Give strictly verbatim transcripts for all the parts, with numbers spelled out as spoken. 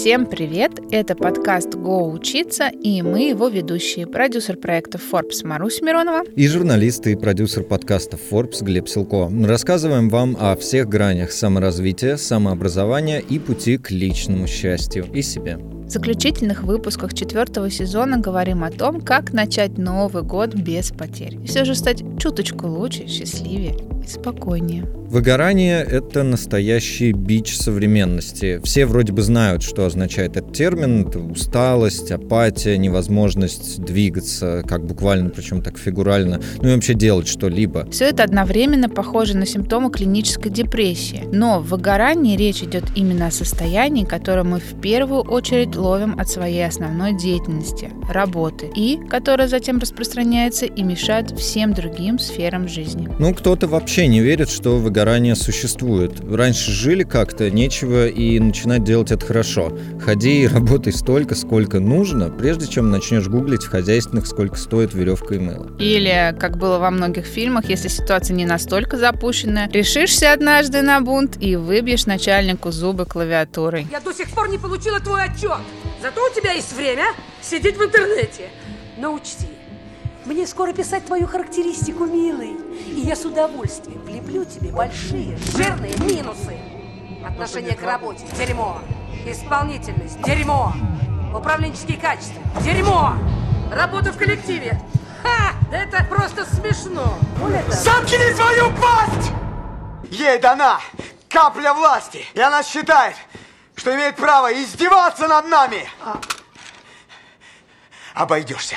Всем привет! Это подкаст «Го учиться» и мы его ведущие, продюсер проектов Forbes Маруся Миронова и журналист и продюсер подкастов Forbes Глеб Силко. Рассказываем вам о всех гранях саморазвития, самообразования и пути к личному счастью и себе. В заключительных выпусках четвертого сезона говорим о том, как начать Новый год без потерь и все же стать чуточку лучше, счастливее и спокойнее. Выгорание – это настоящий бич современности. Все вроде бы знают, что означает этот термин. Это усталость, апатия, невозможность двигаться, как буквально, причем так фигурально, ну и вообще делать что-либо. Все это одновременно похоже на симптомы клинической депрессии. Но в выгорании речь идет именно о состоянии, которое мы в первую очередь ловим от своей основной деятельности – работы, и которое затем распространяется и мешает всем другим сферам жизни. Ну, кто-то вообще не верит, что выгорание Выгорание существует. Раньше жили как-то, нечего и начинать делать это хорошо. Ходи и работай столько, сколько нужно, прежде чем начнешь гуглить в хозяйственных, сколько стоит веревка и мыло. Или, как было во многих фильмах, если ситуация не настолько запущенная, решишься однажды на бунт и выбьешь начальнику зубы клавиатурой. Я до сих пор не получила твой отчет, зато у тебя есть время сидеть в интернете. Но учти, мне скоро писать твою характеристику, милый. И я с удовольствием влеплю тебе большие, жирные минусы. Отношение к работе – дерьмо. Исполнительность – дерьмо. Управленческие качества – дерьмо. Работа в коллективе – ха! Это просто смешно. Это... Заткни свою пасть! Ей дана капля власти. И она считает, что имеет право издеваться над нами. А... Обойдешься.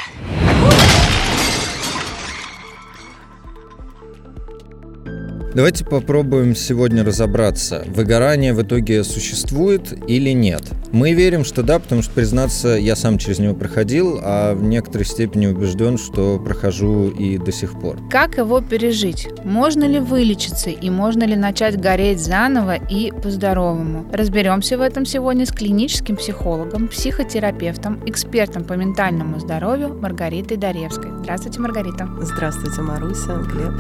Давайте попробуем сегодня разобраться, выгорание в итоге существует или нет. Мы верим, что да, потому что, признаться, я сам через него проходил, а в некоторой степени убежден, что прохожу и до сих пор. Как его пережить? Можно ли вылечиться и можно ли начать гореть заново и по-здоровому? Разберемся в этом сегодня с клиническим психологом, психотерапевтом, экспертом по ментальному здоровью Маргаритой Даревской. Здравствуйте, Маргарита. Здравствуйте, Маруся, Глеб.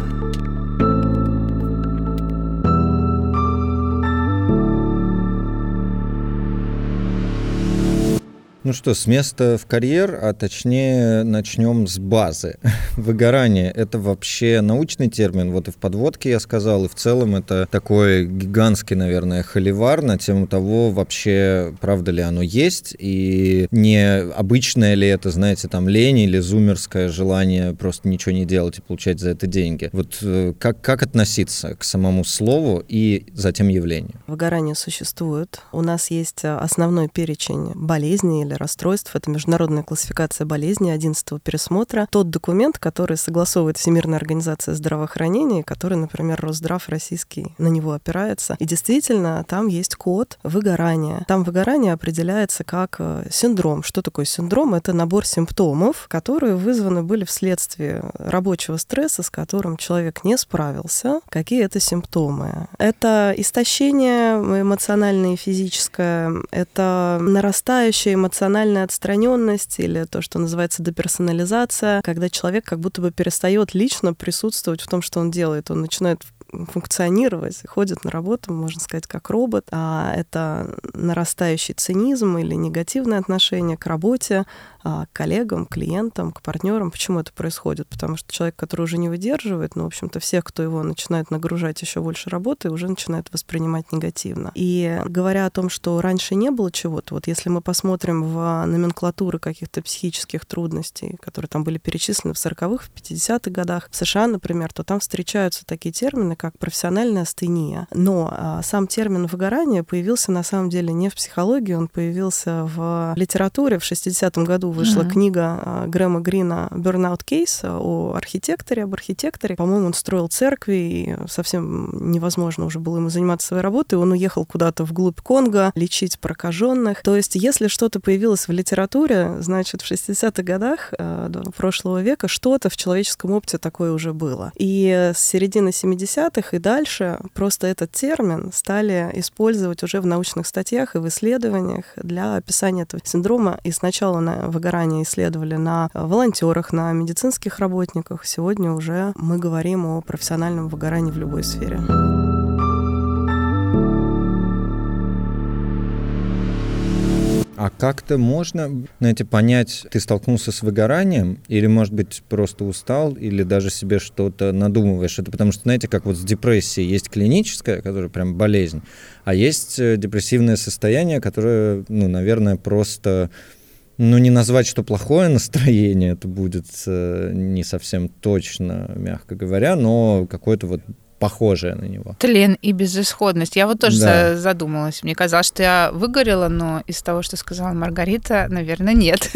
Ну что, с места в карьер, а точнее начнем с базы. Выгорание – это вообще научный термин, вот и в подводке я сказал, и в целом это такой гигантский, наверное, холивар на тему того, вообще, правда ли оно есть, и не обычное ли это, знаете, там, лень или зумерское желание просто ничего не делать и получать за это деньги. Вот как, как относиться к самому слову и затем явлению? Выгорание существует. У нас есть основной перечень болезней или расстройств. Это международная классификация болезней одиннадцатого пересмотра. Тот документ, который согласовывает Всемирная Организация Здравоохранения, который, например, Росздрав российский на него опирается. И действительно, там есть код выгорания. Там выгорание определяется как синдром. Что такое синдром? Это набор симптомов, которые вызваны были вследствие рабочего стресса, с которым человек не справился. Какие это симптомы? Это истощение эмоциональное и физическое, это нарастающее эмоциональное эмоциональная отстраненность или то, что называется деперсонализация, когда человек как будто бы перестает лично присутствовать в том, что он делает. Он начинает функционировать, ходит на работу, можно сказать, как робот. А это нарастающий цинизм или негативное отношение к работе, к коллегам, клиентам, к партнерам. Почему это происходит? Потому что человек, который уже не выдерживает, ну, в общем-то, всех, кто его начинает нагружать еще больше работы, уже начинает воспринимать негативно. И говоря о том, что раньше не было чего-то, вот если мы посмотрим в номенклатуры каких-то психических трудностей, которые там были перечислены в сороковых, в пятидесятых годах, в США, например, то там встречаются такие термины, как профессиональная астения. Но а, сам термин выгорание появился на самом деле не в психологии, он появился в литературе. В шестидесятом году вышла mm-hmm. книга а, Грэма Грина «Бернаут Кейс» о архитекторе, об архитекторе. По-моему, он строил церкви, и совсем невозможно уже было ему заниматься своей работой. Он уехал куда-то вглубь Конго лечить прокаженных. То есть, если что-то появилось в литературе, значит, в шестидесятых годах а, прошлого века что-то в человеческом опыте такое уже было. И с середины семидесятых и дальше просто этот термин стали использовать уже в научных статьях и в исследованиях для описания этого синдрома. И сначала на выгорание исследовали на волонтерах, на медицинских работниках. Сегодня уже мы говорим о профессиональном выгорании в любой сфере. А как-то можно, знаете, понять, ты столкнулся с выгоранием, или, может быть, просто устал, или даже себе что-то надумываешь. Это потому что, знаете, как вот с депрессией есть клиническая, которая прям болезнь, а есть депрессивное состояние, которое, ну, наверное, просто... Ну, не назвать, что плохое настроение, это будет э, не совсем точно, мягко говоря, но какое-то вот похожее на него. Тлен и безысходность. Я вот тоже да. задумалась. Мне казалось, что я выгорела, но из того, что сказала Маргарита, наверное, нет.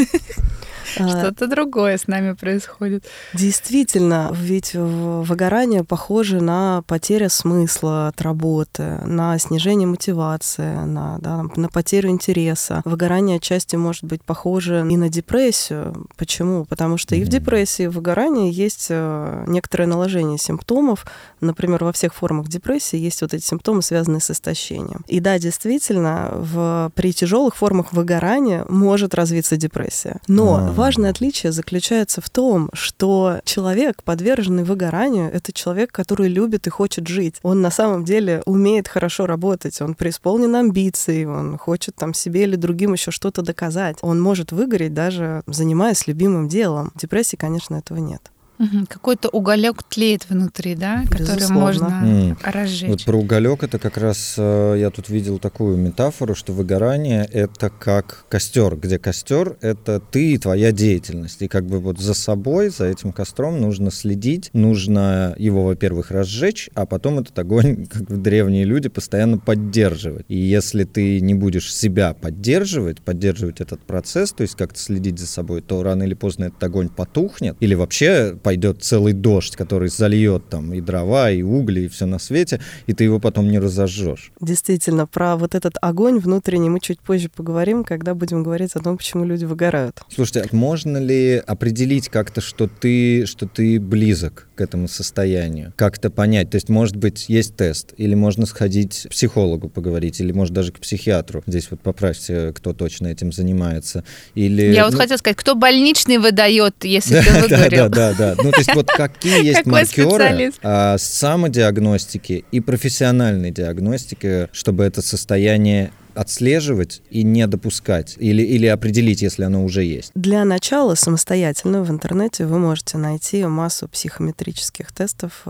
Что-то другое с нами происходит. Действительно, ведь выгорание похоже на потерю смысла от работы, на снижение мотивации, на, да, на потерю интереса. Выгорание отчасти может быть похоже и на депрессию. Почему? Потому что и в депрессии, и в выгорании есть некоторое наложение симптомов. Например, во всех формах депрессии есть вот эти симптомы, связанные с истощением. И да, действительно, в, при тяжелых формах выгорания может развиться депрессия. Но А-а-а. важное отличие заключается в том, что человек, подверженный выгоранию, это человек, который любит и хочет жить. Он на самом деле умеет хорошо работать, он преисполнен амбиций, он хочет там себе или другим еще что-то доказать. Он может выгореть, даже занимаясь любимым делом. В депрессии, конечно, этого нет. Угу. Какой-то уголек тлеет внутри, да, который Безусловно. можно mm. разжечь. Вот про уголек это как раз я тут видел такую метафору, что выгорание это как костер, где костер это ты и твоя деятельность, и как бы вот за собой, за этим костром нужно следить, нужно его, во-первых, разжечь, а потом этот огонь, как древние люди, постоянно поддерживать. И если ты не будешь себя поддерживать, поддерживать этот процесс, то есть как-то следить за собой, то рано или поздно этот огонь потухнет, или вообще пойдет целый дождь, который зальет там и дрова, и угли, и все на свете, и ты его потом не разожжешь. Действительно, про вот этот огонь внутренний мы чуть позже поговорим, когда будем говорить о том, почему люди выгорают. Слушайте, а можно ли определить как-то, что ты, что ты близок к этому состоянию? Как-то понять? То есть, может быть, есть тест, или можно сходить к психологу поговорить, или, может, даже к психиатру. Здесь вот поправьте, кто точно этим занимается. Или... Я вот ну... хотела сказать, кто больничный выдает, если ты выгорел? Да, да, да. Ну, то есть вот какие есть маркеры а, самодиагностики и профессиональной диагностики, чтобы это состояние отслеживать и не допускать, или, или определить, если оно уже есть? Для начала самостоятельно в интернете вы можете найти массу психометрических тестов.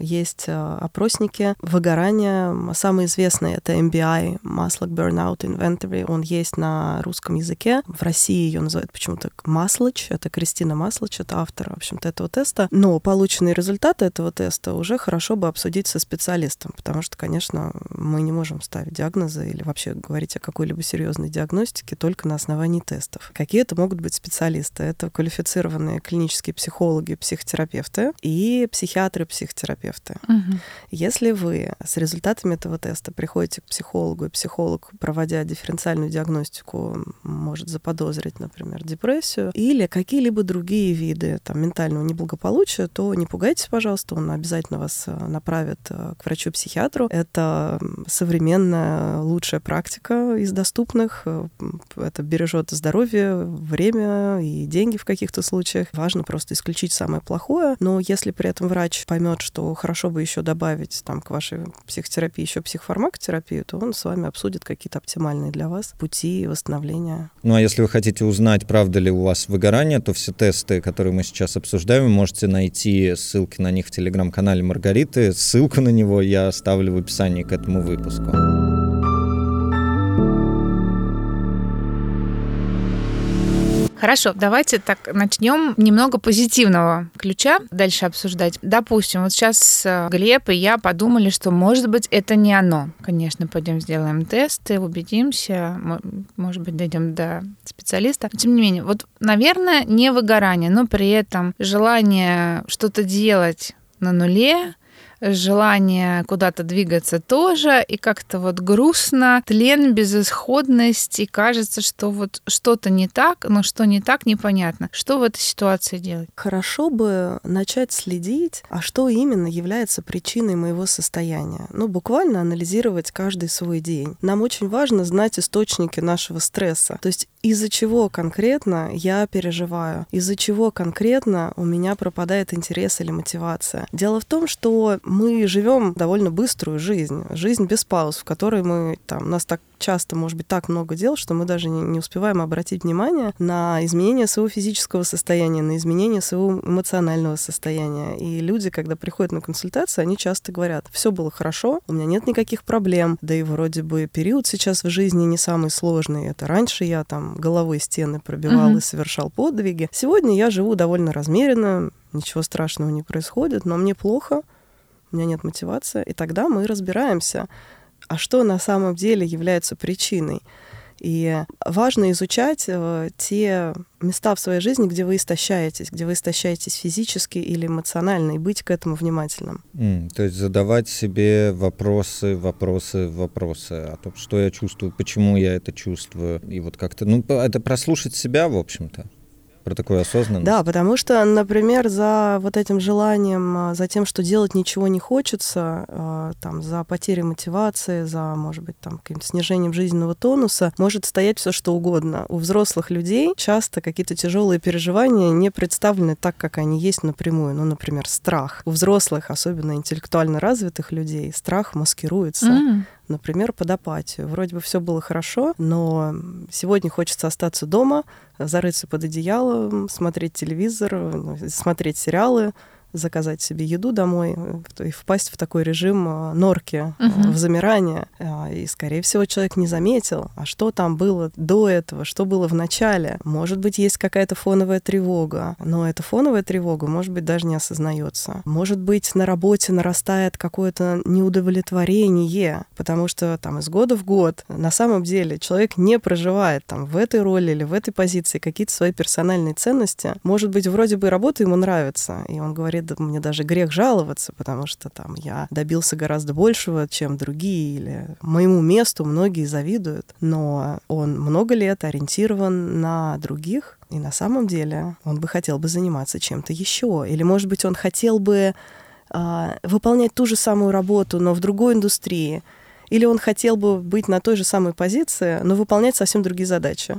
Есть опросники выгорания. Самый известный — это эм би ай, Maslach Burnout Inventory. Он есть на русском языке. В России ее называют почему-то Maslach. Это Кристина Maslach, это автор, в общем-то, этого теста. Но полученные результаты этого теста уже хорошо бы обсудить со специалистом, потому что, конечно, мы не можем ставить диагнозы или вообще вообще говорить о какой-либо серьезной диагностике только на основании тестов. Какие это могут быть специалисты? Это квалифицированные клинические психологи, психотерапевты и психиатры-психотерапевты. Угу. Если вы с результатами этого теста приходите к психологу, и психолог, проводя дифференциальную диагностику, может заподозрить, например, депрессию или какие-либо другие виды там, ментального неблагополучия, то не пугайтесь, пожалуйста, он обязательно вас направит к врачу-психиатру. Это современная, лучшая практика из доступных. Это бережет здоровье, время и деньги в каких-то случаях. Важно просто исключить самое плохое. Но если при этом врач поймет, что хорошо бы еще добавить там, к вашей психотерапии еще психофармакотерапию, то он с вами обсудит какие-то оптимальные для вас пути восстановления. Ну а если вы хотите узнать, правда ли у вас выгорание, то все тесты, которые мы сейчас обсуждаем, вы можете найти ссылки на них в телеграм-канале Маргариты. Ссылку на него я оставлю в описании к этому выпуску. Хорошо, давайте так начнем немного позитивного ключа дальше обсуждать. Допустим, вот сейчас Глеб и я подумали, что, может быть, это не оно. Конечно, пойдем сделаем тесты, убедимся, может быть, дойдем до специалиста. Но, тем не менее, вот, наверное, не выгорание, но при этом желание что-то делать на нуле, желание куда-то двигаться тоже, и как-то вот грустно, тлен, безысходность, и кажется, что вот что-то не так, но что не так, непонятно. Что в этой ситуации делать? Хорошо бы начать следить, а что именно является причиной моего состояния. Ну, буквально анализировать каждый свой день. Нам очень важно знать источники нашего стресса. То есть из-за чего конкретно я переживаю, из-за чего конкретно у меня пропадает интерес или мотивация. Дело в том, что мы живем довольно быструю жизнь, жизнь без пауз, в которой мы, там, нас так часто, может быть, так много дел, что мы даже не, не успеваем обратить внимание на изменения своего физического состояния, на изменения своего эмоционального состояния. И люди, когда приходят на консультации, они часто говорят: все было хорошо, у меня нет никаких проблем, да и вроде бы период сейчас в жизни не самый сложный. Это раньше я там головой стены пробивал mm-hmm. и совершал подвиги. Сегодня я живу довольно размеренно, ничего страшного не происходит, но мне плохо, у меня нет мотивации. И тогда мы разбираемся, а что на самом деле является причиной. И важно изучать э, те места в своей жизни, где вы истощаетесь, где вы истощаетесь физически или эмоционально, и быть к этому внимательным. Mm, то есть задавать себе вопросы, вопросы, вопросы о том, что я чувствую, почему я это чувствую. И вот как-то, ну, это прослушать себя, в общем-то. Про такую осознанность. Да, потому что, например, за вот этим желанием, за тем, что делать ничего не хочется, там, за потерей мотивации, за, может быть, там, каким-то снижением жизненного тонуса, может стоять все что угодно. У взрослых людей часто какие-то тяжелые переживания не представлены так, как они есть напрямую. Ну, например, страх. У взрослых, особенно интеллектуально развитых людей, страх маскируется. Mm. Например, под апатию. Вроде бы все было хорошо, но сегодня хочется остаться дома, зарыться под одеялом, смотреть телевизор, смотреть сериалы, заказать себе еду домой и впасть в такой режим норки, uh-huh. в замирание. И, скорее всего, человек не заметил, а что там было до этого, что было в начале. Может быть, есть какая-то фоновая тревога, но эта фоновая тревога, может быть, даже не осознается. Может быть, на работе нарастает какое-то неудовлетворение, потому что там из года в год на самом деле человек не проживает там в этой роли или в этой позиции какие-то свои персональные ценности. Может быть, вроде бы работа ему нравится, и он говорит: мне даже грех жаловаться, потому что там я добился гораздо большего, чем другие, или моему месту многие завидуют, но он много лет ориентирован на других, и на самом деле он бы хотел бы заниматься чем-то еще, или, может быть, он хотел бы э, выполнять ту же самую работу, но в другой индустрии, или он хотел бы быть на той же самой позиции, но выполнять совсем другие задачи.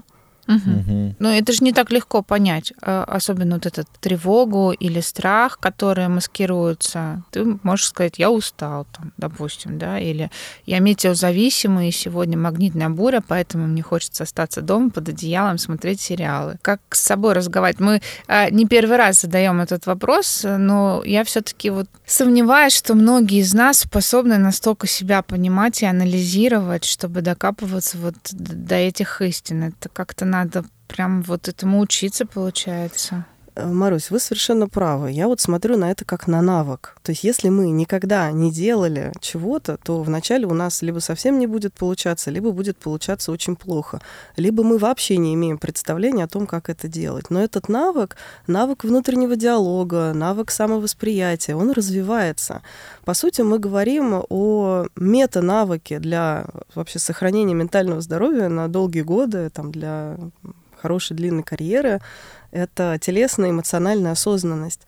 Угу. Угу. Но это же не так легко понять, особенно вот эту тревогу или страх, которые маскируются. Ты можешь сказать: я устал, там, допустим, да, или я метеозависимый, и сегодня магнитная буря, поэтому мне хочется остаться дома под одеялом, смотреть сериалы. Как с собой разговаривать? Мы не первый раз задаем этот вопрос, но я все-таки вот сомневаюсь, что многие из нас способны настолько себя понимать и анализировать, чтобы докапываться вот до этих истин. Это как-то надо Надо прям вот этому учиться, получается. Марусь, вы совершенно правы. Я вот смотрю на это как на навык. То есть если мы никогда не делали чего-то, то вначале у нас либо совсем не будет получаться, либо будет получаться очень плохо. Либо мы вообще не имеем представления о том, как это делать. Но этот навык, навык внутреннего диалога, навык самовосприятия, он развивается. По сути, мы говорим о мета-навыке для вообще сохранения ментального здоровья на долгие годы, там, для хорошей длинной карьеры. Это телесная эмоциональная осознанность.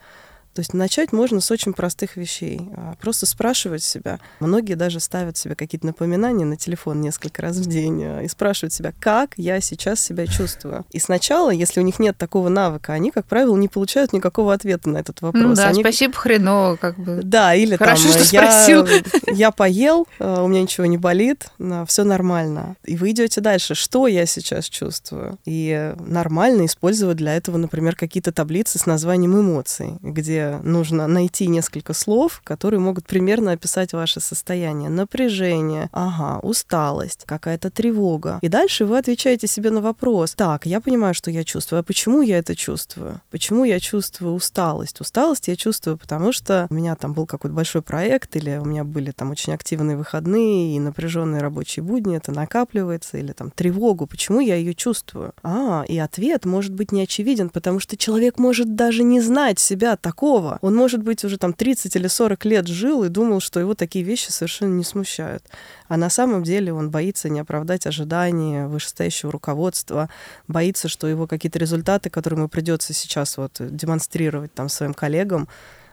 То есть начать можно с очень простых вещей. Просто спрашивать себя. Многие даже ставят себе какие-то напоминания на телефон несколько раз в день и спрашивают себя: как я сейчас себя чувствую? И сначала, если у них нет такого навыка, они, как правило, не получают никакого ответа на этот вопрос. Ну да, они... спасибо, хреново, как бы. Да, или хорошо, там, что я, я поел, у меня ничего не болит, все нормально. И вы идете дальше. Что я сейчас чувствую? И нормально использовать для этого, например, какие-то таблицы с названием эмоций, где нужно найти несколько слов, которые могут примерно описать ваше состояние. Напряжение, ага, усталость, какая-то тревога. И дальше вы отвечаете себе на вопрос: так, я понимаю, что я чувствую, а почему я это чувствую? Почему я чувствую усталость? Усталость я чувствую, потому что у меня там был какой-то большой проект, или у меня были там очень активные выходные и напряженные рабочие будни, это накапливается, или там тревогу, почему я ее чувствую? А, и ответ может быть не очевиден, потому что человек может даже не знать себя такого. Он, может быть, уже там тридцать или сорок лет жил и думал, что его такие вещи совершенно не смущают. А на самом деле он боится не оправдать ожидания вышестоящего руководства, боится, что его какие-то результаты, которые ему придется сейчас вот демонстрировать там своим коллегам,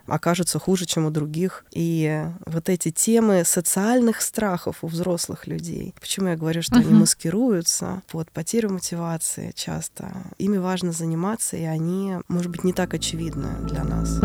окажутся хуже, чем у других. И вот эти темы социальных страхов у взрослых людей, почему я говорю, что uh-huh. они маскируются под потерю мотивации часто, ими важно заниматься, и они, может быть, не так очевидны для нас.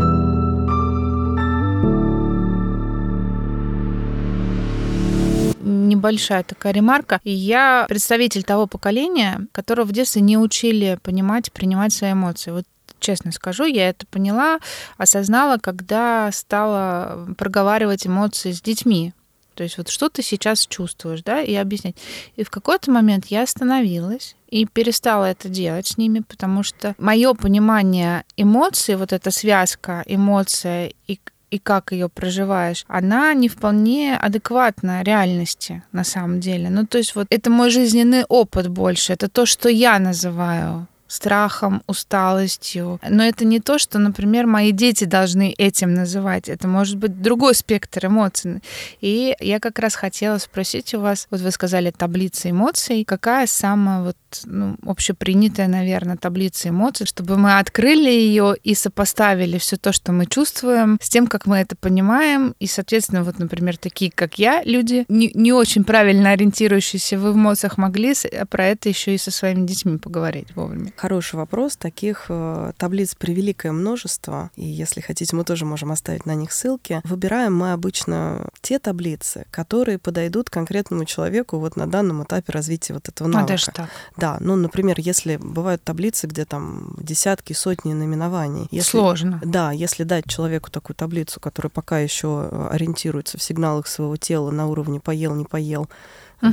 большая такая ремарка. И я представитель того поколения, которого в детстве не учили понимать, принимать свои эмоции. Вот честно скажу, я это поняла, осознала, когда стала проговаривать эмоции с детьми. То есть вот что ты сейчас чувствуешь, да, и объяснять. И в какой-то момент я остановилась и перестала это делать с ними, потому что мое понимание эмоций, вот эта связка эмоция и, и как ее проживаешь, она не вполне адекватна реальности на самом деле. Ну, то есть вот это мой жизненный опыт больше, это то, что я называю страхом, усталостью. Но это не то, что, например, мои дети должны этим называть. Это может быть другой спектр эмоций. И я как раз хотела спросить у вас, вот вы сказали таблица эмоций, какая самая вот, ну, общепринятая, наверное, таблица эмоций, чтобы мы открыли ее и сопоставили все то, что мы чувствуем, с тем, как мы это понимаем. И, соответственно, вот, например, такие, как я, люди, не, не очень правильно ориентирующиеся в эмоциях, могли про это еще и со своими детьми поговорить вовремя. Хороший вопрос. Таких э, таблиц превеликое множество. И если хотите, мы тоже можем оставить на них ссылки. Выбираем мы обычно те таблицы, которые подойдут конкретному человеку вот на данном этапе развития вот этого навыка. А даже так? Да. Ну, например, если бывают таблицы, где там десятки, сотни наименований. Если, сложно. Да. Если дать человеку такую таблицу, которая пока еще ориентируется в сигналах своего тела на уровне «поел, не поел»,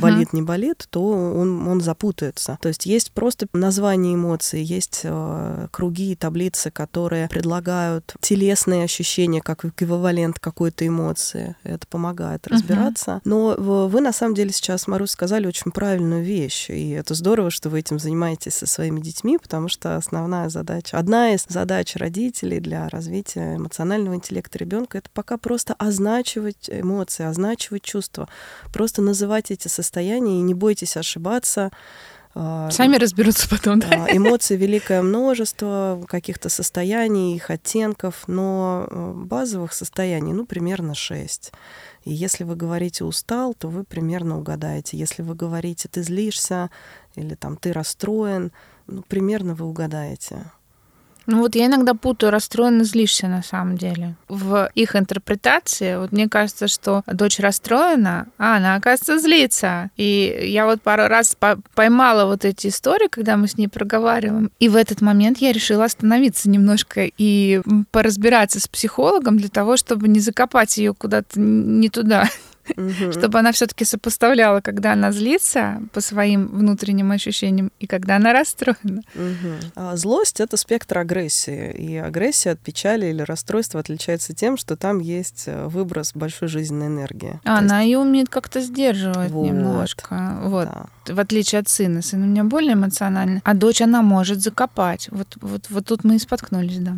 болит, не болит, то он, он запутается. То есть есть просто название эмоций, есть э, круги и таблицы, которые предлагают телесные ощущения как эквивалент какой-то эмоции. Это помогает разбираться. Uh-huh. Но вы, на самом деле, сейчас, Марусь, сказали очень правильную вещь. И это здорово, что вы этим занимаетесь со своими детьми, потому что основная задача, одна из задач родителей для развития эмоционального интеллекта ребенка, это пока просто означивать эмоции, означивать чувства, просто называть эти состояние, и не бойтесь ошибаться. Сами разберутся потом, да? Эмоций великое множество, каких-то состояний, их оттенков, но базовых состояний, ну, примерно шесть. И если вы говорите «устал», то вы примерно угадаете. Если вы говорите «ты злишься» или там «ты расстроен», ну, примерно вы угадаете. Ну вот я иногда путаю «расстроен» и «злишься» на самом деле. В их интерпретации, вот мне кажется, что дочь расстроена, а она, оказывается, злится. И я вот пару раз поймала вот эти истории, когда мы с ней проговариваем. И в этот момент я решила остановиться немножко и поразбираться с психологом для того, чтобы не закопать ее куда-то не туда. Угу. Чтобы она все-таки сопоставляла, когда она злится по своим внутренним ощущениям и когда она расстроена. Угу. Злость — это спектр агрессии. И агрессия от печали или расстройства отличается тем, что там есть выброс большой жизненной энергии. А, она есть... ее умеет как-то сдерживать вот. немножко. Вот. Да. В отличие от сына. Сын у меня более эмоциональный. А дочь, она может закопать. Вот, вот, вот тут мы и споткнулись, да.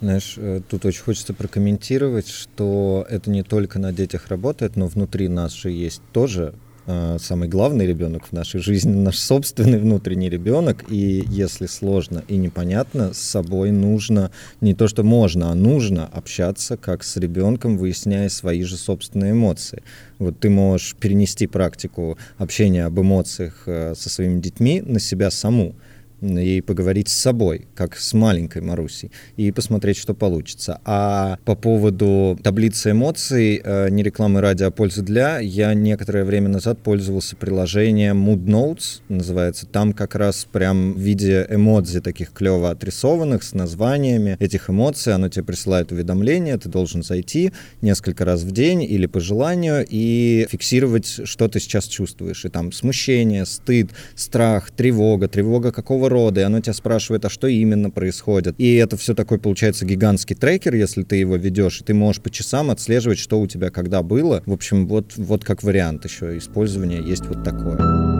Знаешь, тут очень хочется прокомментировать, что это не только на детях работает, но внутри Внутри нас же есть тоже э, самый главный ребенок в нашей жизни, наш собственный внутренний ребенок. И если сложно и непонятно, с собой нужно не то, что можно, а нужно общаться как с ребенком, выясняя свои же собственные эмоции. Вот ты можешь перенести практику общения об эмоциях э, со своими детьми на себя саму и поговорить с собой, как с маленькой Марусей, и посмотреть, что получится. А по поводу таблицы эмоций, не рекламы ради, а пользы для, я некоторое время назад пользовался приложением Mood Notes, называется, там как раз прям в виде эмодзи таких клево отрисованных, с названиями этих эмоций, оно тебе присылает уведомления, ты должен зайти несколько раз в день или по желанию и фиксировать, что ты сейчас чувствуешь. И там смущение, стыд, страх, тревога, тревога какого рода, и оно тебя спрашивает, а что именно происходит. И это все такой, получается, гигантский трекер, если ты его ведешь, и ты можешь по часам отслеживать, что у тебя когда было. В общем, вот, вот как вариант еще использования есть вот такое.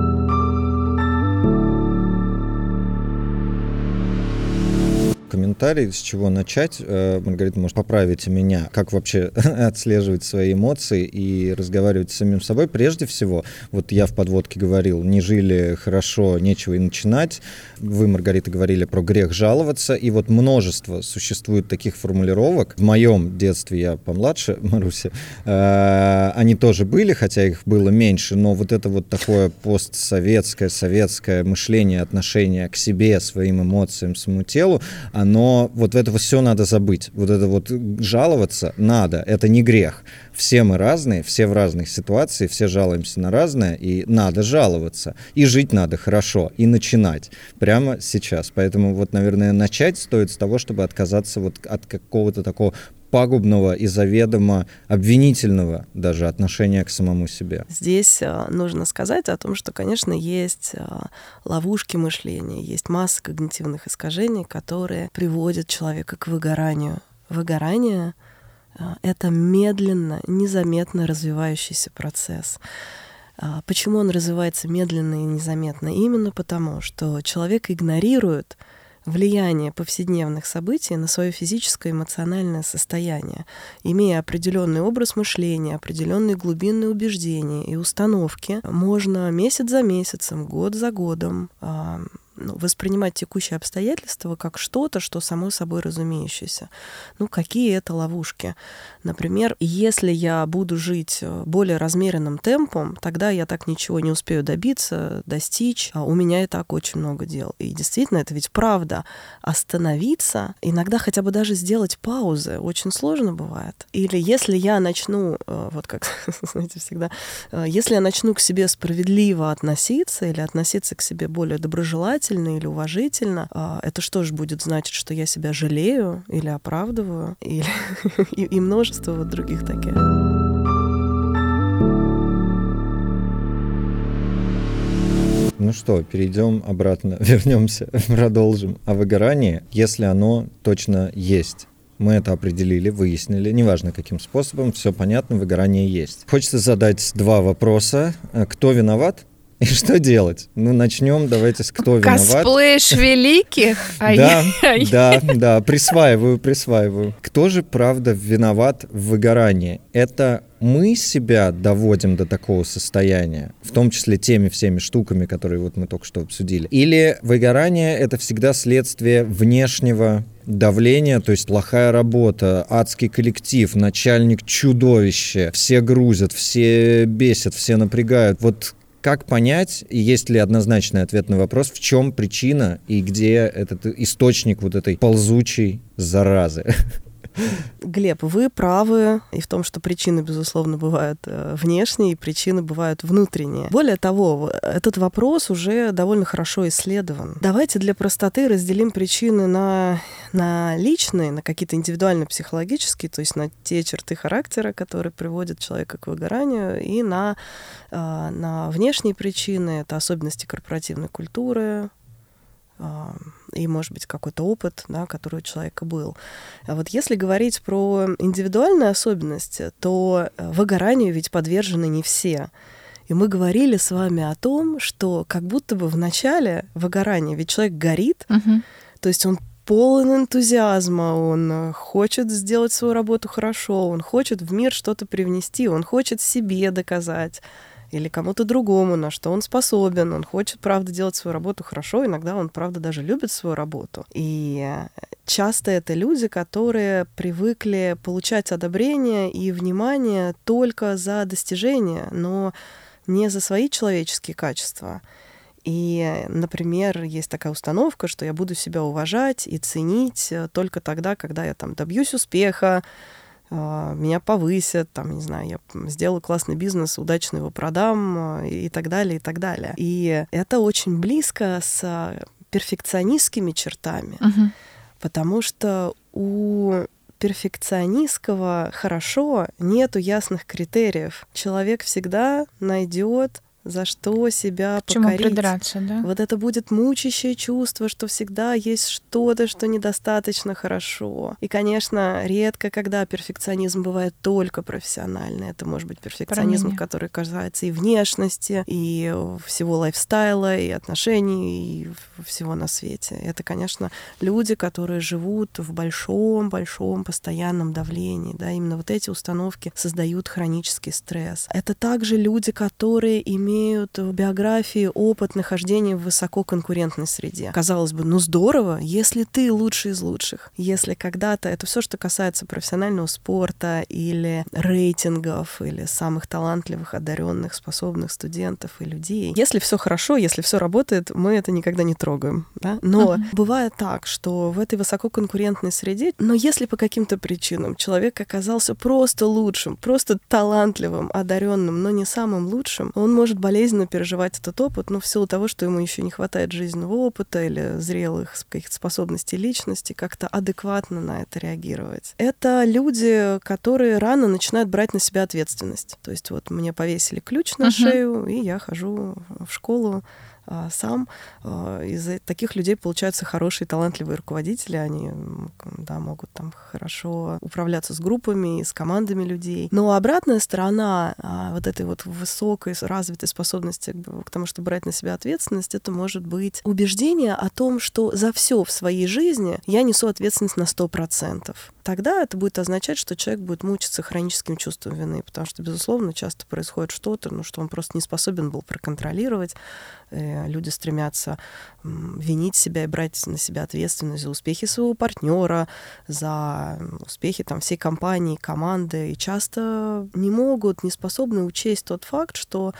Комментарий, с чего начать. Маргарита, может, поправите меня, как вообще отслеживать свои эмоции и разговаривать с самим собой. Прежде всего, вот я в подводке говорил, не жили хорошо, нечего и начинать. Вы, Маргарита, говорили про грех жаловаться. И вот множество существует таких формулировок. В моем детстве, я помладше Маруси, они тоже были, хотя их было меньше, но вот это вот такое постсоветское, советское мышление, отношение к себе, своим эмоциям, своему телу, оно оно, вот этого все надо забыть. Вот это вот жаловаться надо, это не грех. Все мы разные, все в разных ситуациях, все жалуемся на разное, и надо жаловаться. И жить надо хорошо, и начинать прямо сейчас. Поэтому вот, наверное, начать стоит с того, чтобы отказаться вот от какого-то такого пагубного и заведомо обвинительного даже отношения к самому себе. Здесь нужно сказать о том, что, конечно, есть ловушки мышления, есть масса когнитивных искажений, которые приводят человека к выгоранию. Выгорание — это медленно, незаметно развивающийся процесс. Почему он развивается медленно и незаметно? Именно потому, что человек игнорирует влияние повседневных событий на свое физическое и эмоциональное состояние, имея определенный образ мышления, определенные глубинные убеждения и установки, можно месяц за месяцем, год за годом воспринимать текущие обстоятельства как что-то, что само собой разумеющееся. Ну, какие это ловушки? Например, если я буду жить более размеренным темпом, тогда я так ничего не успею добиться, достичь. А у меня и так очень много дел. И действительно, это ведь правда. Остановиться, иногда хотя бы даже сделать паузы, очень сложно бывает. Или если я начну, вот как, знаете, всегда, если я начну к себе справедливо относиться или относиться к себе более доброжелательно, или уважительно, это что же будет значить, что я себя жалею или оправдываю, или и, и множество вот других таких. Ну что, перейдем обратно, вернемся, продолжим о выгорании, если оно точно есть. Мы это определили, выяснили, неважно каким способом, все понятно, выгорание есть. Хочется задать два вопроса. Кто виноват? И что делать? Ну, начнем, давайте, с кто виноват. Косплеишь великих? Да, да, да, присваиваю, присваиваю. Кто же, правда, виноват в выгорании? Это мы себя доводим до такого состояния, в том числе теми всеми штуками, которые вот мы только что обсудили? Или выгорание — это всегда следствие внешнего давление, то есть плохая работа, адский коллектив, начальник чудовище, все грузят, все бесят, все напрягают. Вот как понять, и есть ли однозначный ответ на вопрос, в чем причина и где этот источник вот этой ползучей заразы? Глеб, вы правы и в том, что причины, безусловно, бывают внешние, и причины бывают внутренние. Более того, этот вопрос уже довольно хорошо исследован. Давайте для простоты разделим причины на, на личные, на какие-то индивидуально-психологические, то есть на те черты характера, которые приводят человека к выгоранию, и на, на внешние причины. Это особенности корпоративной культуры, и, может быть, какой-то опыт, да, который у человека был. А вот если говорить про индивидуальные особенности, то выгоранию ведь подвержены не все. И мы говорили с вами о том, что как будто бы в начале выгорания ведь человек горит, угу. То есть он полон энтузиазма, он хочет сделать свою работу хорошо, он хочет в мир что-то привнести, он хочет себе доказать или кому-то другому, на что он способен, он хочет, правда, делать свою работу хорошо, иногда он, правда, даже любит свою работу. И часто это люди, которые привыкли получать одобрение и внимание только за достижения, но не за свои человеческие качества. И, например, есть такая установка, что я буду себя уважать и ценить только тогда, когда я там добьюсь успеха, меня повысят, там, не знаю, я сделаю классный бизнес, удачно его продам и так далее, и так далее. И это очень близко с перфекционистскими чертами, угу. Потому что у перфекционистского «хорошо» нету ясных критериев. Человек всегда найдет, за что себя к покорить. К чему придраться, да? Вот это будет мучащее чувство, что всегда есть что-то, что недостаточно хорошо. И, конечно, редко, когда перфекционизм бывает только профессиональный. Это может быть перфекционизм, который касается и внешности, и всего лайфстайла, и отношений, и всего на свете. Это, конечно, люди, которые живут в большом-большом постоянном давлении. Да? Именно вот эти установки создают хронический стресс. Это также люди, которые имеют имеют в биографии опыт нахождения в высококонкурентной среде. Казалось бы, ну здорово, если ты лучший из лучших. Если когда-то, это все, что касается профессионального спорта или рейтингов, или самых талантливых, одаренных, способных студентов и людей. Если все хорошо, если все работает, мы это никогда не трогаем. Да? Но uh-huh. бывает так, что в этой высококонкурентной среде, но если по каким-то причинам человек оказался просто лучшим, просто талантливым, одаренным, но не самым лучшим, он может болезненно переживать этот опыт, но в силу того, что ему еще не хватает жизненного опыта или зрелых каких-то способностей личности, как-то адекватно на это реагировать. Это люди, которые рано начинают брать на себя ответственность. То есть вот мне повесили ключ на uh-huh. шею, и я хожу в школу сам. Из таких людей получаются хорошие, талантливые руководители. Они да, могут там хорошо управляться с группами, с командами людей. Но обратная сторона вот этой вот высокой, развитой способности к тому, чтобы брать на себя ответственность, это может быть убеждение о том, что за все в своей жизни я несу ответственность на сто процентов. Тогда это будет означать, что человек будет мучиться хроническим чувством вины, потому что, безусловно, часто происходит что-то, ну, что он просто не способен был проконтролировать. Люди стремятся винить себя и брать на себя ответственность за успехи своего партнера, за успехи там, всей компании, команды. И часто не могут, не способны учесть тот факт, что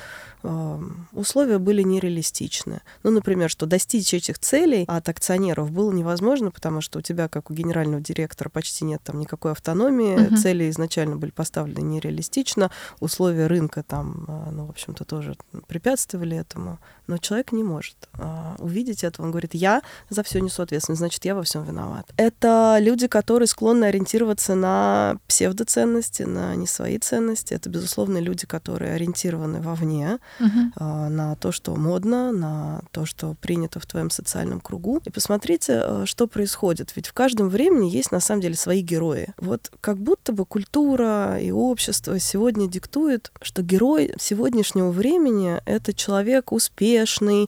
э, условия были нереалистичны. Ну, например, что достичь этих целей от акционеров было невозможно, потому что у тебя, как у генерального директора, почти нет там, никакой автономии. Uh-huh. Цели изначально были поставлены нереалистично. Условия рынка там, ну, в общем-то, тоже препятствовали этому. Но человек не может а, увидеть этого. Он говорит, я за все несу ответственность, значит, я во всем виноват. Это люди, которые склонны ориентироваться на псевдоценности, на не свои ценности. Это, безусловно, люди, которые ориентированы вовне, uh-huh. а, на то, что модно, на то, что принято в твоем социальном кругу. И посмотрите, что происходит. Ведь в каждом времени есть, на самом деле, свои герои. Вот как будто бы культура и общество сегодня диктует, что герой сегодняшнего времени — это человек успешный,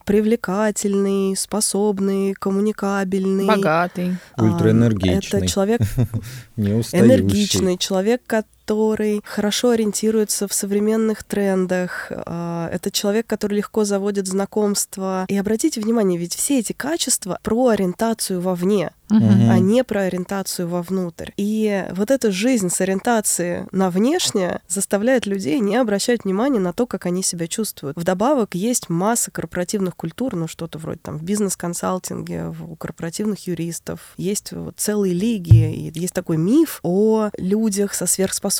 привлекательный, способный, коммуникабельный. Богатый. Ультраэнергичный. Это человек энергичный, человек, который... который хорошо ориентируется в современных трендах. Это человек, который легко заводит знакомства. И обратите внимание, ведь все эти качества про ориентацию вовне, uh-huh. а не про ориентацию вовнутрь. И вот эта жизнь с ориентацией на внешнее заставляет людей не обращать внимания на то, как они себя чувствуют. Вдобавок есть масса корпоративных культур, ну что-то вроде там в бизнес-консалтинге, у корпоративных юристов. Есть вот целые лиги, есть такой миф о людях со сверхспособностями,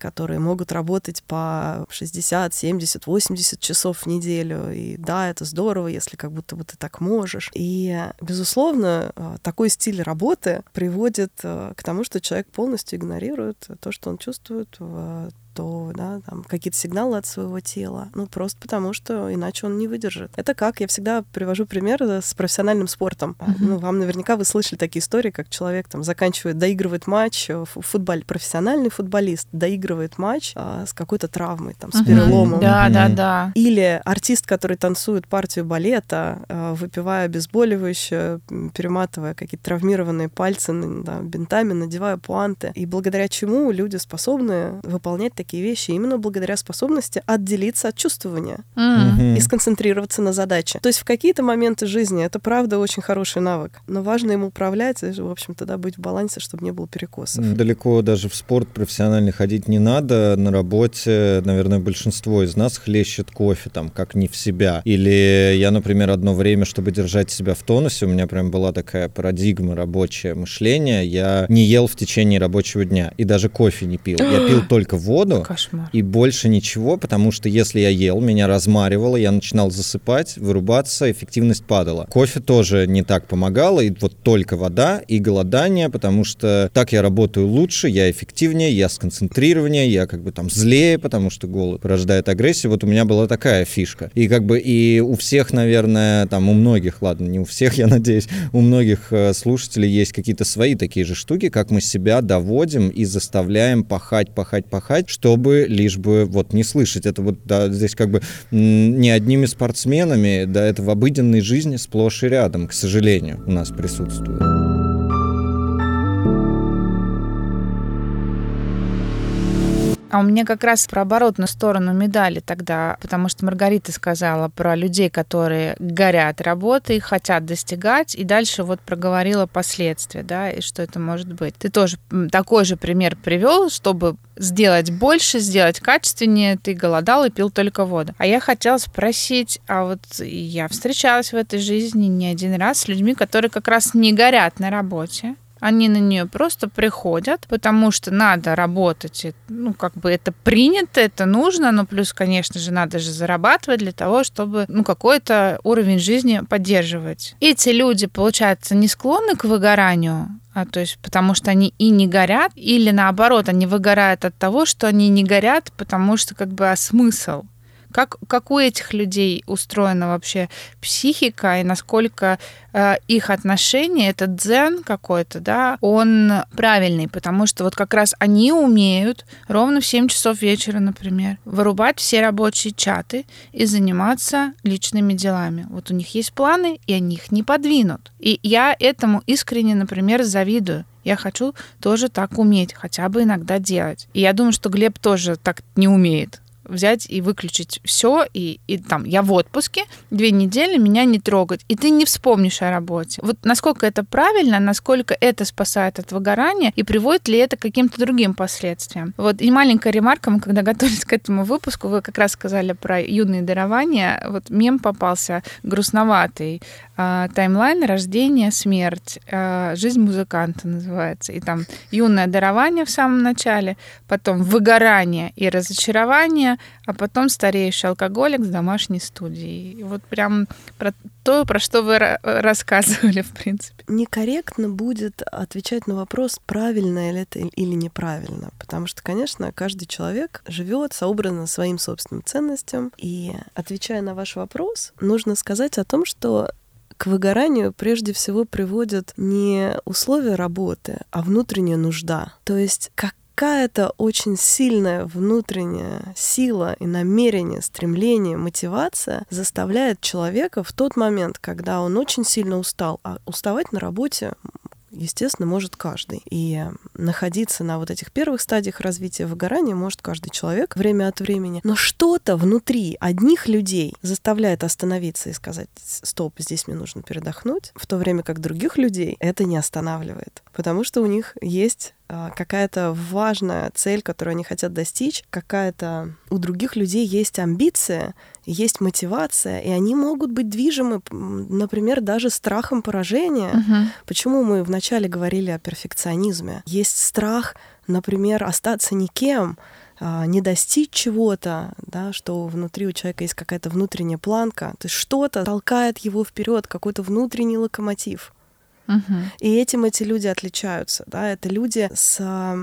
которые могут работать по шестьдесят, семьдесят, восемьдесят часов в неделю. И да, это здорово, если как будто бы ты так можешь. И, безусловно, такой стиль работы приводит к тому, что человек полностью игнорирует то, что он чувствует в то, да, там, какие-то сигналы от своего тела. Ну, просто потому, что иначе он не выдержит. Это как, я всегда привожу пример с профессиональным спортом. Uh-huh. Ну, вам наверняка вы слышали такие истории, как человек там заканчивает, доигрывает матч, футболь, профессиональный футболист доигрывает матч а, с какой-то травмой, там, с uh-huh. переломом. Да-да-да. Uh-huh. Uh-huh. Или артист, который танцует партию балета, а, выпивая обезболивающее, перематывая какие-то травмированные пальцы да, бинтами, надевая пуанты. И благодаря чему люди способны выполнять такие вещи именно благодаря способности отделиться от чувствования mm-hmm. и сконцентрироваться на задаче. То есть в какие-то моменты жизни это, правда, очень хороший навык, но важно им управлять и, в общем-то, да, быть в балансе, чтобы не было перекосов. Далеко даже в спорт профессиональный ходить не надо. На работе, наверное, большинство из нас хлещет кофе, там, как не в себя. Или я, например, одно время, чтобы держать себя в тонусе, у меня прям была такая парадигма рабочее мышление. Я не ел в течение рабочего дня и даже кофе не пил. Я пил только воду, кошмар. И больше ничего, потому что если я ел, меня размаривало, я начинал засыпать, вырубаться, эффективность падала. Кофе тоже не так помогало, и вот только вода и голодание, потому что так я работаю лучше, я эффективнее, я сконцентрированнее, я как бы там злее, потому что голод порождает агрессию. Вот у меня была такая фишка. И как бы и у всех, наверное, там у многих, ладно, не у всех, я надеюсь, у многих слушателей есть какие-то свои такие же штуки, как мы себя доводим и заставляем пахать, пахать, пахать, чтобы лишь бы вот не слышать. Это вот да, здесь как бы не одними спортсменами, да, это в обыденной жизни сплошь и рядом, к сожалению, у нас присутствует. А у меня как раз про оборотную сторону медали тогда, потому что Маргарита сказала про людей, которые горят работой, хотят достигать, и дальше вот проговорила последствия, да, и что это может быть. Ты тоже такой же пример привел, чтобы сделать больше, сделать качественнее, ты голодал и пил только воду. А я хотела спросить, а вот я встречалась в этой жизни не один раз с людьми, которые как раз не горят на работе. Они на нее просто приходят, потому что надо работать. Ну, как бы это принято, это нужно, но плюс, конечно же, надо же зарабатывать для того, чтобы, ну, какой-то уровень жизни поддерживать. Эти люди, получается, не склонны к выгоранию, а то есть потому что они и не горят, или наоборот, они выгорают от того, что они не горят, потому что как бы а смысл? Как, как у этих людей устроена вообще психика и насколько э, их отношение, этот дзен какой-то, да, он правильный, потому что вот как раз они умеют ровно в семь часов вечера, например, вырубать все рабочие чаты и заниматься личными делами. Вот у них есть планы, и они их не подвинут. И я этому искренне, например, завидую. Я хочу тоже так уметь, хотя бы иногда делать. И я думаю, что Глеб тоже так не умеет. Взять и выключить все, и, и там я в отпуске, две недели меня не трогать, и ты не вспомнишь о работе. Вот насколько это правильно, насколько это спасает от выгорания, и приводит ли это к каким-то другим последствиям. Вот и маленькая ремарка, мы когда готовились к этому выпуску, вы как раз сказали про юные дарования, вот мем попался грустноватый, э, таймлайн «Рождение, смерть», э, «Жизнь музыканта» называется, и там юное дарование в самом начале, потом выгорание и разочарование, а потом стареющий алкоголик с домашней студией. И вот прям про то, про что вы рассказывали, в принципе. Некорректно будет отвечать на вопрос, правильно ли это или неправильно. Потому что, конечно, каждый человек живет сообразно своим собственным ценностям. И, отвечая на ваш вопрос, нужно сказать о том, что к выгоранию прежде всего приводят не условия работы, а внутренняя нужда. То есть, как какая-то очень сильная внутренняя сила и намерение, стремление, мотивация заставляет человека в тот момент, когда он очень сильно устал, а уставать на работе, естественно, может каждый. И находиться на вот этих первых стадиях развития выгорания может каждый человек время от времени. Но что-то внутри одних людей заставляет остановиться и сказать: «Стоп, здесь мне нужно передохнуть», в то время как других людей это не останавливает, потому что у них есть какая-то важная цель, которую они хотят достичь, какая-то... У других людей есть амбиция, есть мотивация, и они могут быть движимы, например, даже страхом поражения. Uh-huh. Почему мы вначале говорили о перфекционизме? Есть страх, например, остаться никем, не достичь чего-то, да, что внутри у человека есть какая-то внутренняя планка, то есть что-то толкает его вперед, какой-то внутренний локомотив. И этим эти люди отличаются, да, это люди с,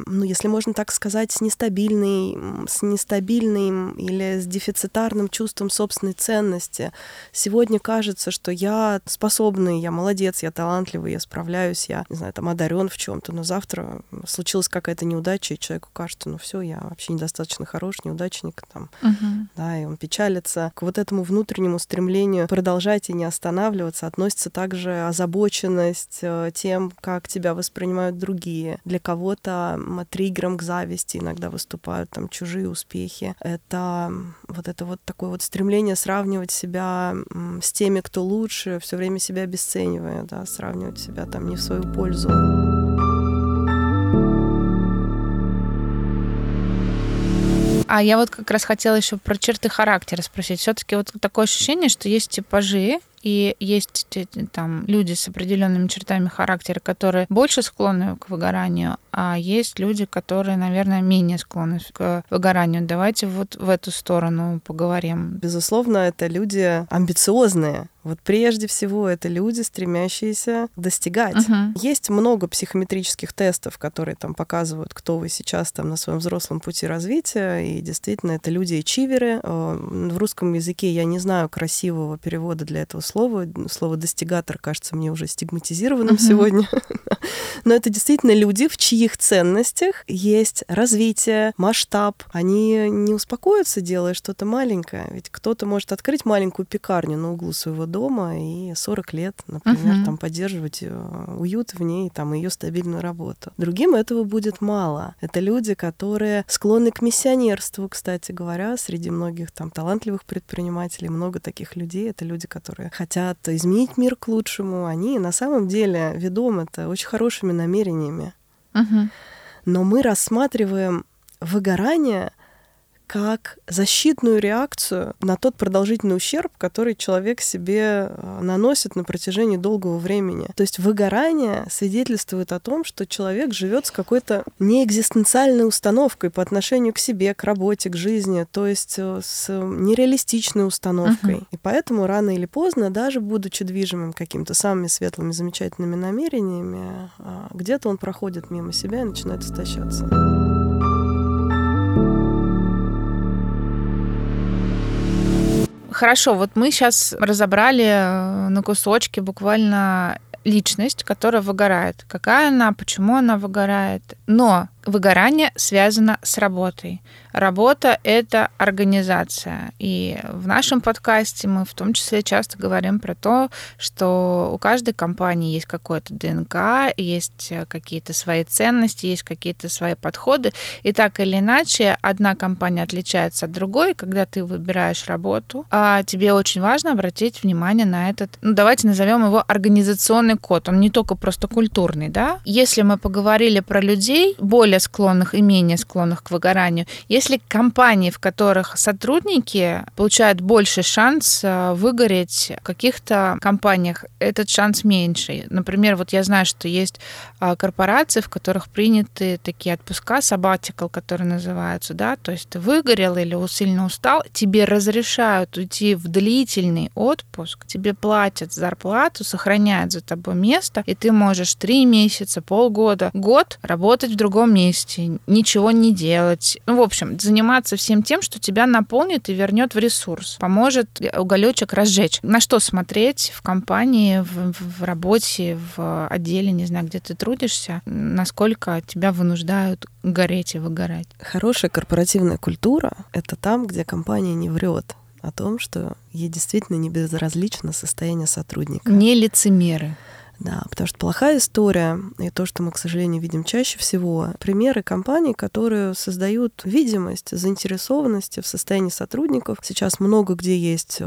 ну, если можно так сказать, с нестабильным, с нестабильным или с дефицитарным чувством собственной ценности. Сегодня кажется, что я способный, я молодец, я талантливый, я справляюсь, я, не знаю, там, одарен в чем-то, но завтра случилась какая-то неудача, и человеку кажется, ну все, я вообще недостаточно хорош, неудачник, там, uh-huh. да, и он печалится. К вот этому внутреннему стремлению продолжать и не останавливаться относится также озабоченность тем, как тебя воспринимают другие. Для кого-то триггером к зависти иногда выступают там чужие успехи. Это вот это вот такое вот стремление сравнивать себя с теми, кто лучше, все время себя обесценивая, да, сравнивать себя там не в свою пользу. А я вот как раз хотела еще про черты характера спросить. Все-таки вот такое ощущение, что есть типажи, и есть там люди с определенными чертами характера, которые больше склонны к выгоранию, а есть люди, которые, наверное, менее склонны к выгоранию. Давайте вот в эту сторону поговорим. Безусловно, это люди амбициозные. Вот прежде всего это люди, стремящиеся достигать. Uh-huh. Есть много психометрических тестов, которые там показывают, кто вы сейчас там на своем взрослом пути развития, и действительно это люди-эчиверы. В русском языке я не знаю красивого перевода для этого слово. Слово «достигатор» кажется мне уже стигматизированным uh-huh. сегодня. Но это действительно люди, в чьих ценностях есть развитие, масштаб. Они не успокоятся, делая что-то маленькое. Ведь кто-то может открыть маленькую пекарню на углу своего дома и сорок лет, например, uh-huh. там поддерживать уют в ней, там, ее стабильную работу. Другим этого будет мало. Это люди, которые склонны к миссионерству, кстати говоря, среди многих там талантливых предпринимателей, много таких людей. Это люди, которые хотят изменить мир к лучшему. Они на самом деле ведомы это очень хорошими намерениями. Uh-huh. Но мы рассматриваем выгорание как защитную реакцию на тот продолжительный ущерб, который человек себе наносит на протяжении долгого времени. То есть выгорание свидетельствует о том, что человек живет с какой-то неэкзистенциальной установкой по отношению к себе, к работе, к жизни, то есть с нереалистичной установкой. Uh-huh. И поэтому рано или поздно, даже будучи движимым какими-то самыми светлыми, замечательными намерениями, где-то он проходит мимо себя и начинает истощаться. Хорошо, вот мы сейчас разобрали на кусочки буквально личность, которая выгорает. Какая она, почему она выгорает. Но выгорание связано с работой. Работа — это организация. И в нашем подкасте мы в том числе часто говорим про то, что у каждой компании есть какое-то ДНК, есть какие-то свои ценности, есть какие-то свои подходы. И так или иначе, одна компания отличается от другой. Когда ты выбираешь работу, а тебе очень важно обратить внимание на этот, ну давайте назовем его организационный код. Он не только просто культурный, да? Если мы поговорили про людей, более склонных и менее склонных к выгоранию. Если компании, в которых сотрудники получают больше шанс выгореть, в каких-то компаниях этот шанс меньше. Например, вот я знаю, что есть корпорации, в которых приняты такие отпуска, sabbatical, которые называются, да, то есть ты выгорел или сильно устал, тебе разрешают уйти в длительный отпуск, тебе платят зарплату, сохраняют за тобой место, и ты можешь три месяца, полгода, год работать в другом месте. месте, ничего не делать. Ну, в общем, заниматься всем тем, что тебя наполнит и вернет в ресурс, поможет уголечек разжечь. На что смотреть в компании, в, в работе, в отделе, не знаю, где ты трудишься, насколько тебя вынуждают гореть и выгорать. Хорошая корпоративная культура — это там, где компания не врет о том, что ей действительно не безразлично состояние сотрудника. Не лицемеры. Да, потому что плохая история, и то, что мы, к сожалению, видим чаще всего, примеры компаний, которые создают видимость заинтересованности в состоянии сотрудников. Сейчас много где есть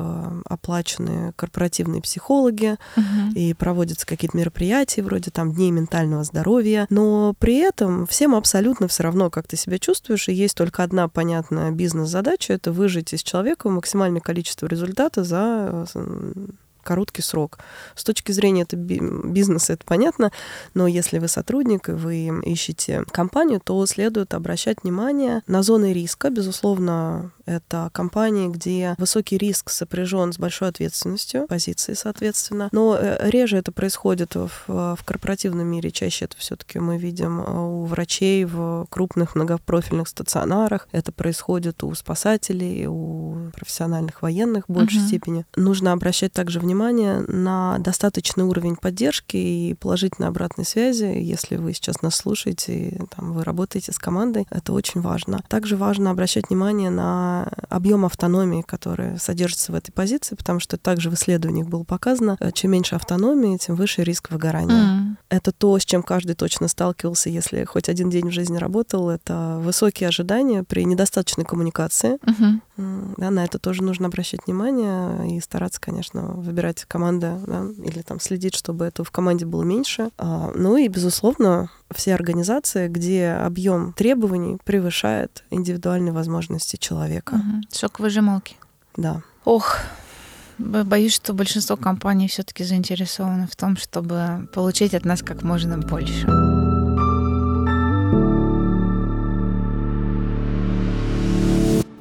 оплаченные корпоративные психологи, угу. и проводятся какие-то мероприятия, вроде там дней ментального здоровья, но при этом всем абсолютно все равно, как ты себя чувствуешь, и есть только одна понятная бизнес-задача — это выжать из человека максимальное количество результата за... короткий срок. С точки зрения это бизнеса, это понятно, но если вы сотрудник и вы ищете компанию, то следует обращать внимание на зоны риска. Безусловно, это компании, где высокий риск сопряжен с большой ответственностью, позиции, соответственно. Но реже это происходит в, в корпоративном мире. Чаще это все-таки мы видим у врачей в крупных многопрофильных стационарах. Это происходит у спасателей, у профессиональных военных в большей uh-huh. степени. Нужно обращать также внимание внимание на достаточный уровень поддержки и положительной обратной связи. Если вы сейчас нас слушаете, и, там, вы работаете с командой, это очень важно. Также важно обращать внимание на объем автономии, который содержится в этой позиции, потому что также в исследованиях было показано, чем меньше автономии, тем выше риск выгорания. Mm. Это то, с чем каждый точно сталкивался, если хоть один день в жизни работал. Это высокие ожидания при недостаточной коммуникации. Mm-hmm. Да, на это тоже нужно обращать внимание и стараться, конечно, выбирать команда, да, или там следить, чтобы этого в команде было меньше. А, ну и, безусловно, все организации, где объем требований превышает индивидуальные возможности человека. Угу. Соковыжималки. Да. Ох, боюсь, что большинство компаний все-таки заинтересованы в том, чтобы получить от нас как можно больше.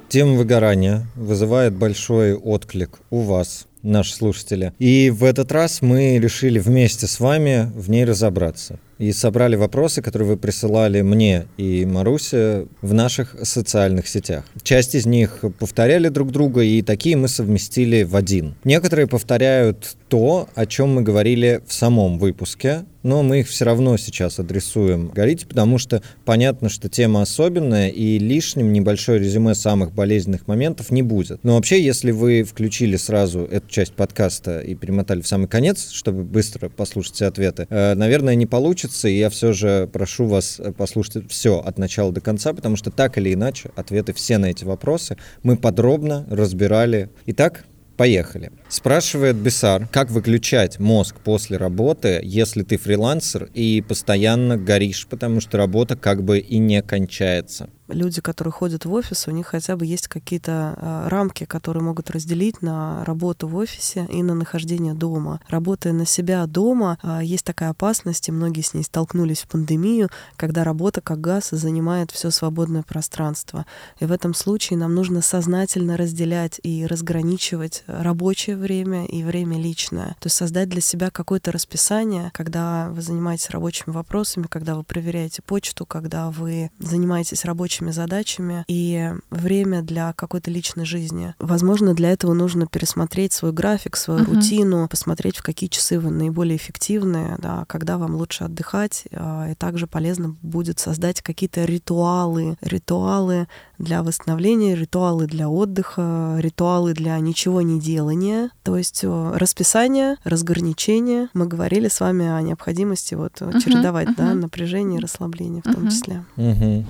Тема выгорания вызывает большой отклик у вас, наши слушатели. И в этот раз мы решили вместе с вами в ней разобраться. и собрали вопросы, которые вы присылали мне и Марусе в наших социальных сетях. Часть из них повторяли друг друга, и такие мы совместили в один. Некоторые повторяют то, о чем мы говорили в самом выпуске, но мы их все равно сейчас адресуем Маргарите, потому что понятно, что тема особенная, и лишним небольшое резюме самых болезненных моментов не будет. Но вообще, если вы включили сразу эту часть подкаста и перемотали в самый конец, чтобы быстро послушать все ответы, наверное, не получится, и я все же прошу вас послушать все от начала до конца, потому что так или иначе ответы все на эти вопросы мы подробно разбирали. Итак, поехали. Спрашивает Бесар, как выключать мозг после работы, если ты фрилансер и постоянно горишь, потому что работа как бы и не кончается. Люди, которые ходят в офис, у них хотя бы есть какие-то рамки, которые могут разделить на работу в офисе и на нахождение дома. Работая на себя дома, есть такая опасность, и многие с ней столкнулись в пандемию, когда работа как газ занимает все свободное пространство. И в этом случае нам нужно сознательно разделять и разграничивать рабочее время и время личное. То есть создать для себя какое-то расписание, когда вы занимаетесь рабочими вопросами, когда вы проверяете почту, когда вы занимаетесь рабочими задачами и время для какой-то личной жизни. Возможно, для этого нужно пересмотреть свой график, свою uh-huh. рутину, посмотреть, в какие часы вы наиболее эффективны, да, когда вам лучше отдыхать. И также полезно будет создать какие-то ритуалы. Ритуалы для восстановления, ритуалы для отдыха, ритуалы для ничего не делания. То есть расписание, разграничение. Мы говорили с вами о необходимости вот uh-huh. чередовать uh-huh. да, напряжение и расслабление в uh-huh. том числе. Uh-huh.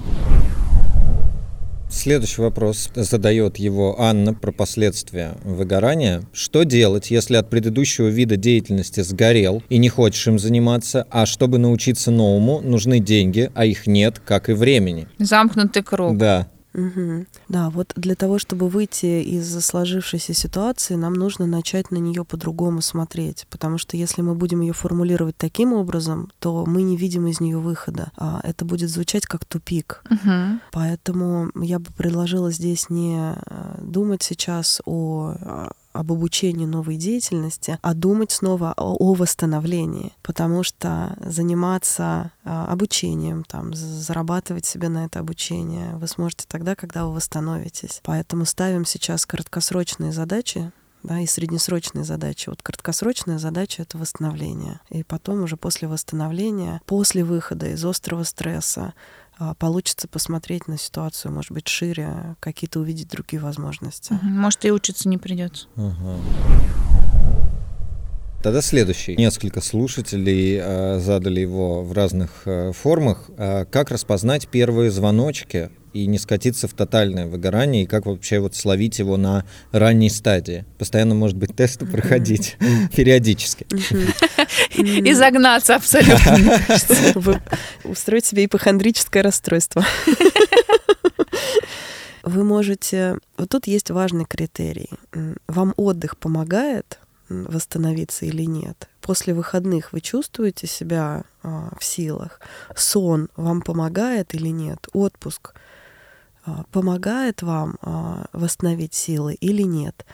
Следующий вопрос задает его Анна про последствия выгорания. Что делать, если от предыдущего вида деятельности сгорел и не хочешь им заниматься, а чтобы научиться новому, нужны деньги, а их нет, как и времени? Замкнутый круг. Да. Угу. Да, вот для того, чтобы выйти из сложившейся ситуации, нам нужно начать на нее по-другому смотреть, потому что если мы будем ее формулировать таким образом, то мы не видим из нее выхода. А это будет звучать как тупик. Угу. Поэтому я бы предложила здесь не думать сейчас о... об обучении новой деятельности, а думать снова о, о восстановлении, потому что заниматься а, обучением, там, зарабатывать себе на это обучение вы сможете тогда, когда вы восстановитесь. Поэтому ставим сейчас краткосрочные задачи, да, и среднесрочные задачи. Вот краткосрочная задача — это восстановление. И потом уже после восстановления, после выхода из острого стресса, получится посмотреть на ситуацию, может быть, шире, какие-то увидеть другие возможности. Может, и учиться не придется. Ага. Тогда следующий. Несколько слушателей э, задали его в разных э, формах. Э, как распознать первые звоночки и не скатиться в тотальное выгорание, и как вообще вот словить его на ранней стадии? Постоянно, может быть, тесты проходить периодически. И загнаться абсолютно. Устроить себе ипохондрическое расстройство. Вы можете... Вот тут есть важный критерий. Вам отдых помогает восстановиться или нет? После выходных вы чувствуете себя а, в силах? Сон вам помогает или нет? Отпуск а, помогает вам а, восстановить силы или нет?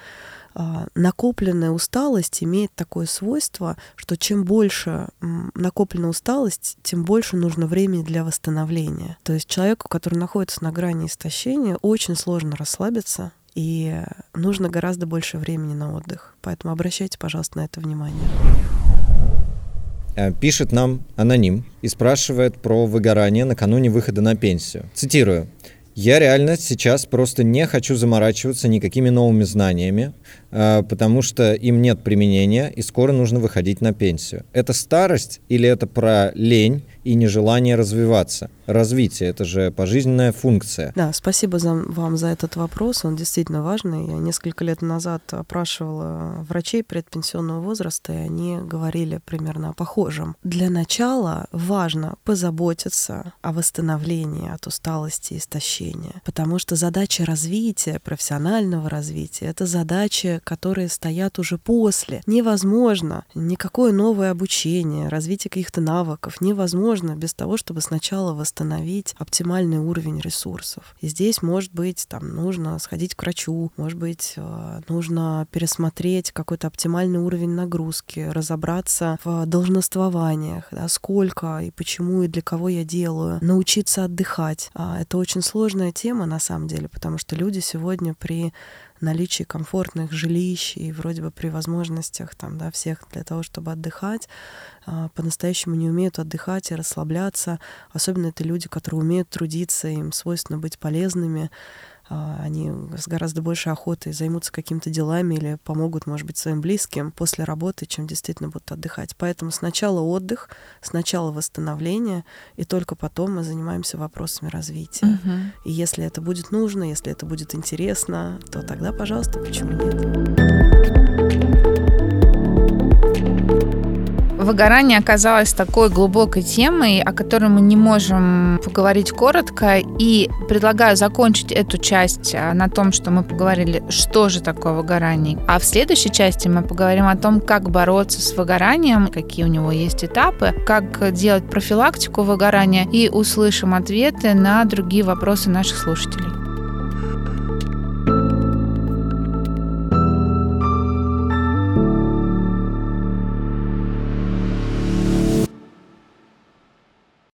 А, накопленная усталость имеет такое свойство, что чем больше м, накоплена усталость, тем больше нужно времени для восстановления. То есть человеку, который находится на грани истощения, очень сложно расслабиться, и нужно гораздо больше времени на отдых. Поэтому обращайте, пожалуйста, на это внимание. Пишет нам аноним и спрашивает про выгорание накануне выхода на пенсию. Цитирую. «Я реально сейчас просто не хочу заморачиваться никакими новыми знаниями, потому что им нет применения, и скоро нужно выходить на пенсию. Это старость или это про лень и нежелание развиваться? Развитие — это же пожизненная функция». Да, спасибо за, вам за этот вопрос, он действительно важный. Я несколько лет назад опрашивала врачей предпенсионного возраста, и они говорили примерно о похожем. Для начала важно позаботиться о восстановлении от усталости и истощения, потому что задача развития, профессионального развития — это задача, которые стоят уже после. Невозможно никакое новое обучение, развитие каких-то навыков. Невозможно невозможно без того, чтобы сначала восстановить оптимальный уровень ресурсов. И здесь, может быть, там нужно сходить к врачу, может быть, нужно пересмотреть какой-то оптимальный уровень нагрузки, разобраться в должноствованиях, да, сколько и почему и для кого я делаю, научиться отдыхать. Это очень сложная тема на самом деле, потому что люди сегодня при наличии комфортных жилищ и вроде бы при возможностях там, да, всех для того, чтобы отдыхать, по-настоящему не умеют отдыхать и расслабляться. Особенно это люди, которые умеют трудиться, им свойственно быть полезными. Они с гораздо большей охотой займутся какими-то делами или помогут, может быть, своим близким после работы, чем действительно будут отдыхать. Поэтому сначала отдых, сначала восстановление, и только потом мы занимаемся вопросами развития. Uh-huh. И если это будет нужно, если это будет интересно, то тогда, пожалуйста, почему нет? Выгорание оказалось такой глубокой темой, о которой мы не можем поговорить коротко, и предлагаю закончить эту часть на том, что мы поговорили, что же такое выгорание. А в следующей части мы поговорим о том, как бороться с выгоранием, какие у него есть этапы, как делать профилактику выгорания, и услышим ответы на другие вопросы наших слушателей.